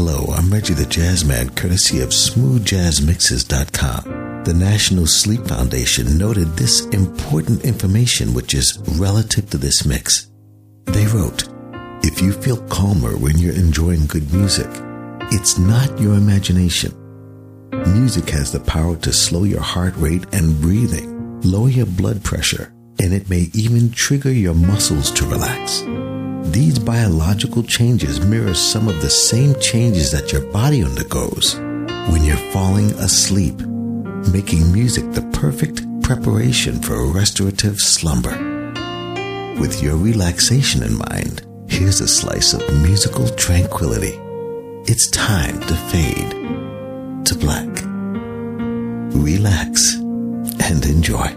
Hello, I'm Reggie the Jazzman, courtesy of SmoothJazzMixes.com. The National Sleep Foundation noted this important information, which is relative to this mix. They wrote, if you feel calmer when you're enjoying good music, it's not your imagination. Music has the power to slow your heart rate and breathing, lower your blood pressure, and it may even trigger your muscles to relax. These biological changes mirror some of the same changes that your body undergoes when you're falling asleep, making music the perfect preparation for a restorative slumber. With your relaxation in mind, here's a slice of musical tranquility. It's time to fade to black. Relax and enjoy.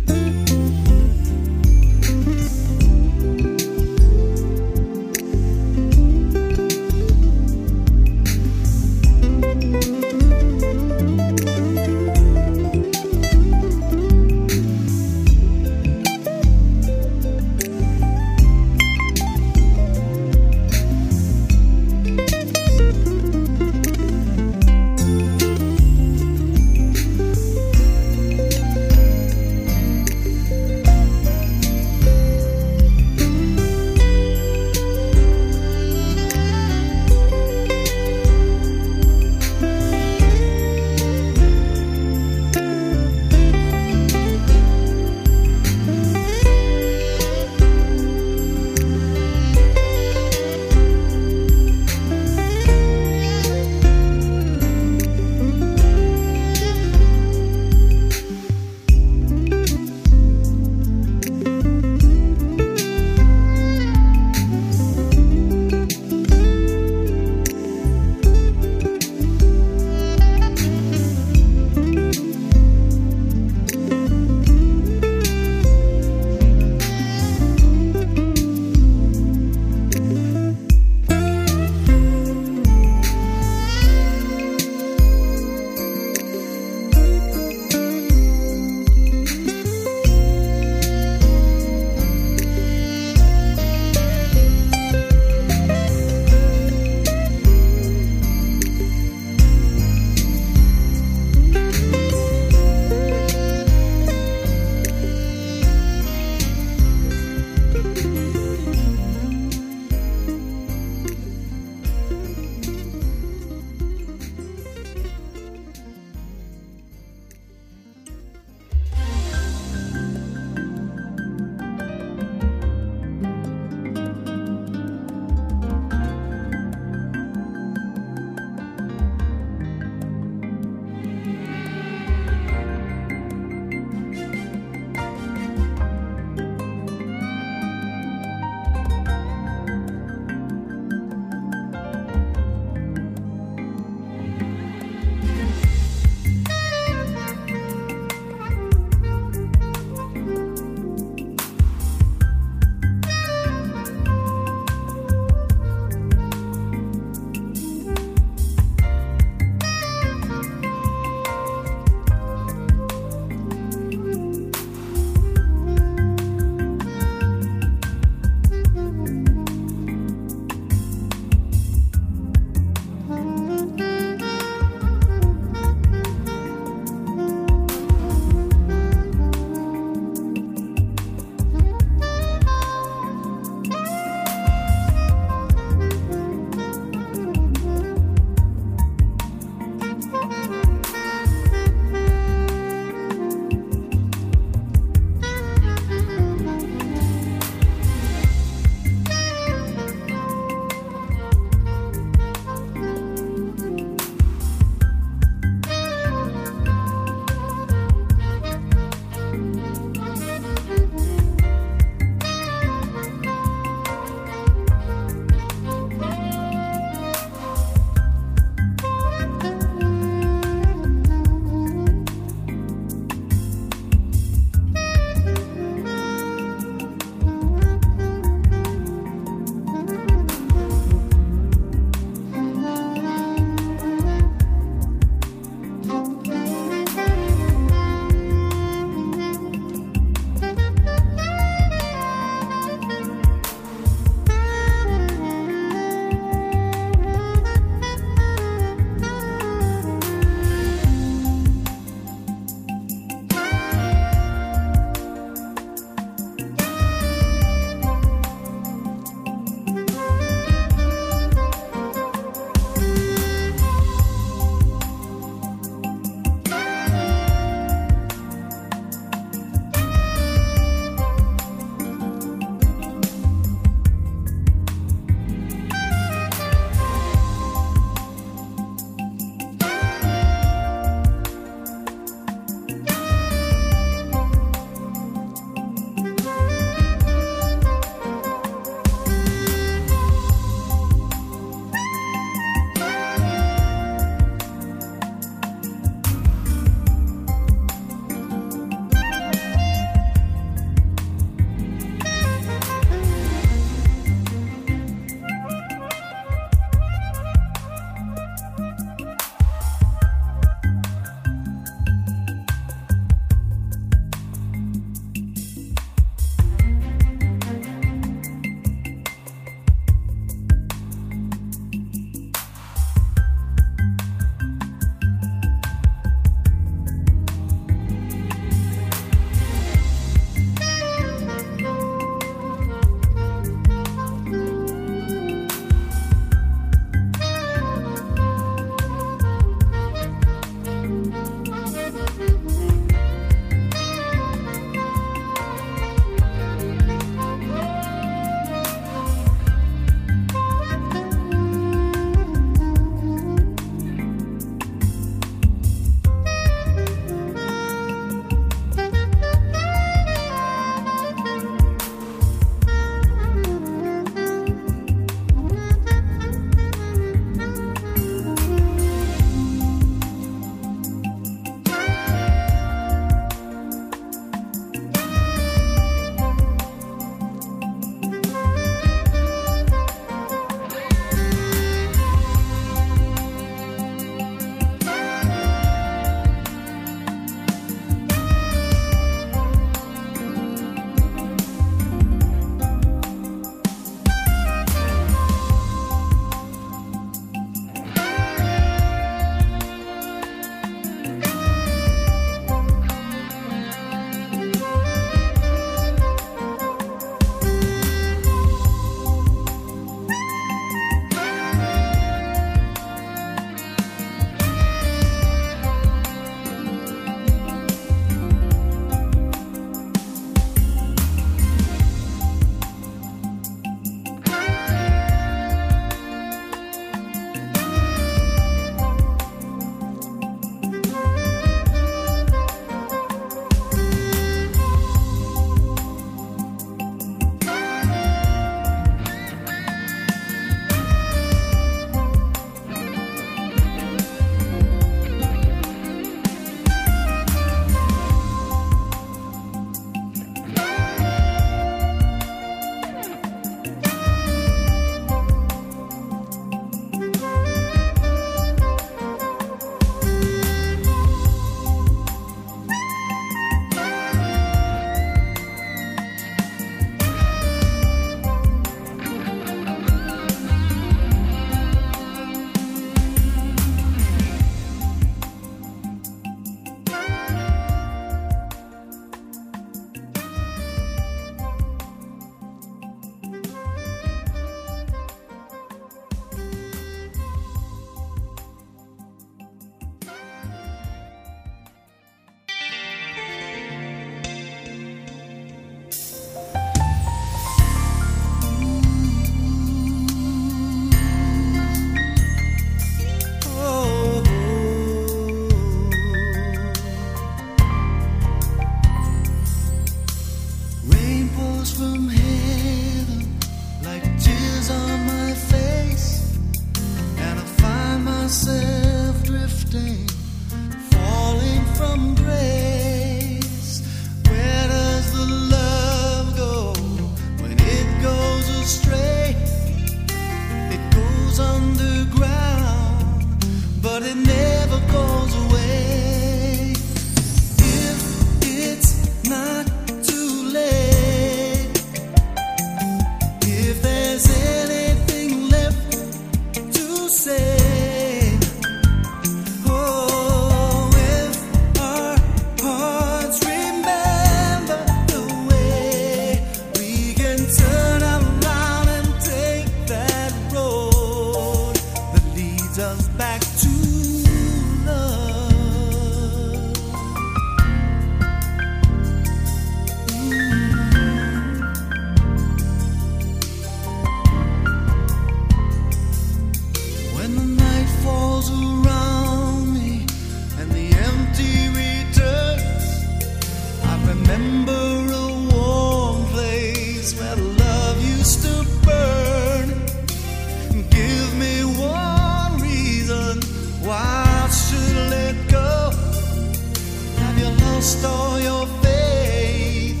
restore your faith?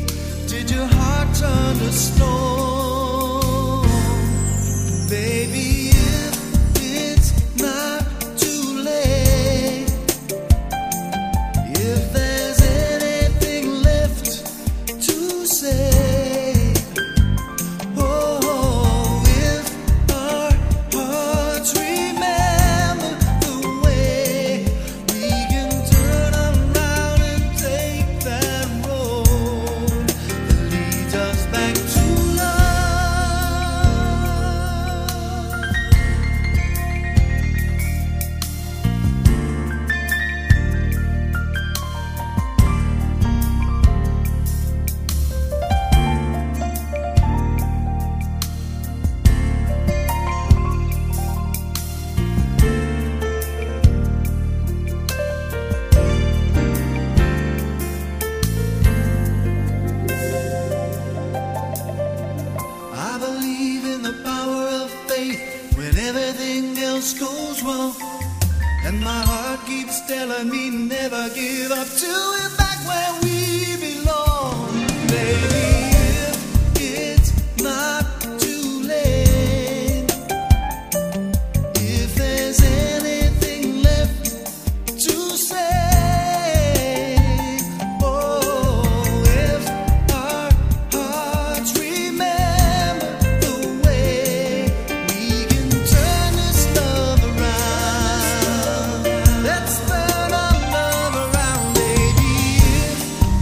Did your heart turn to stone? Baby, if it's not too late, if there's anything left to say, oh, if our hearts remember the way, we can turn around and take that road that leads us back to love. I believe in the power of faith when everything else goes wrong, and my heart keeps telling me never give up till we're back where we belong. Baby, if it's not too late, if there's anything left to say, oh, if our hearts remember the way, we can turn this love around. Let's turn our love around, baby. If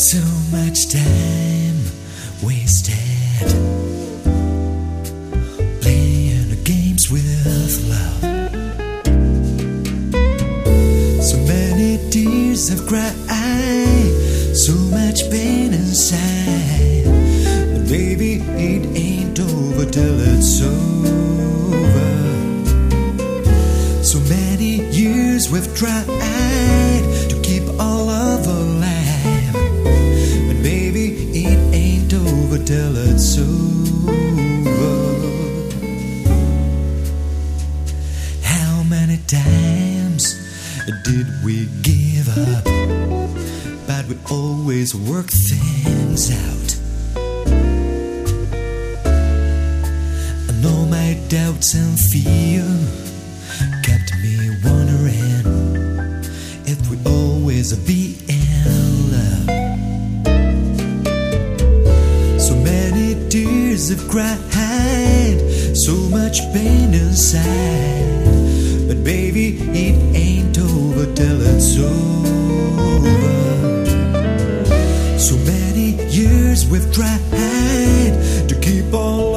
So much time wasted playing games with love. So many tears I've cried, so much pain inside. But baby, it ain't over till it's over. So many years we've tried to keep all love alive, but baby, it ain't over till it's over. How many times did we give up? But we always work things out. And all my doubts and fear kept me wondering if we always be in love. So many tears I've cried, so much pain inside, but baby, it ain't over till it's over. So many years we've tried to keep on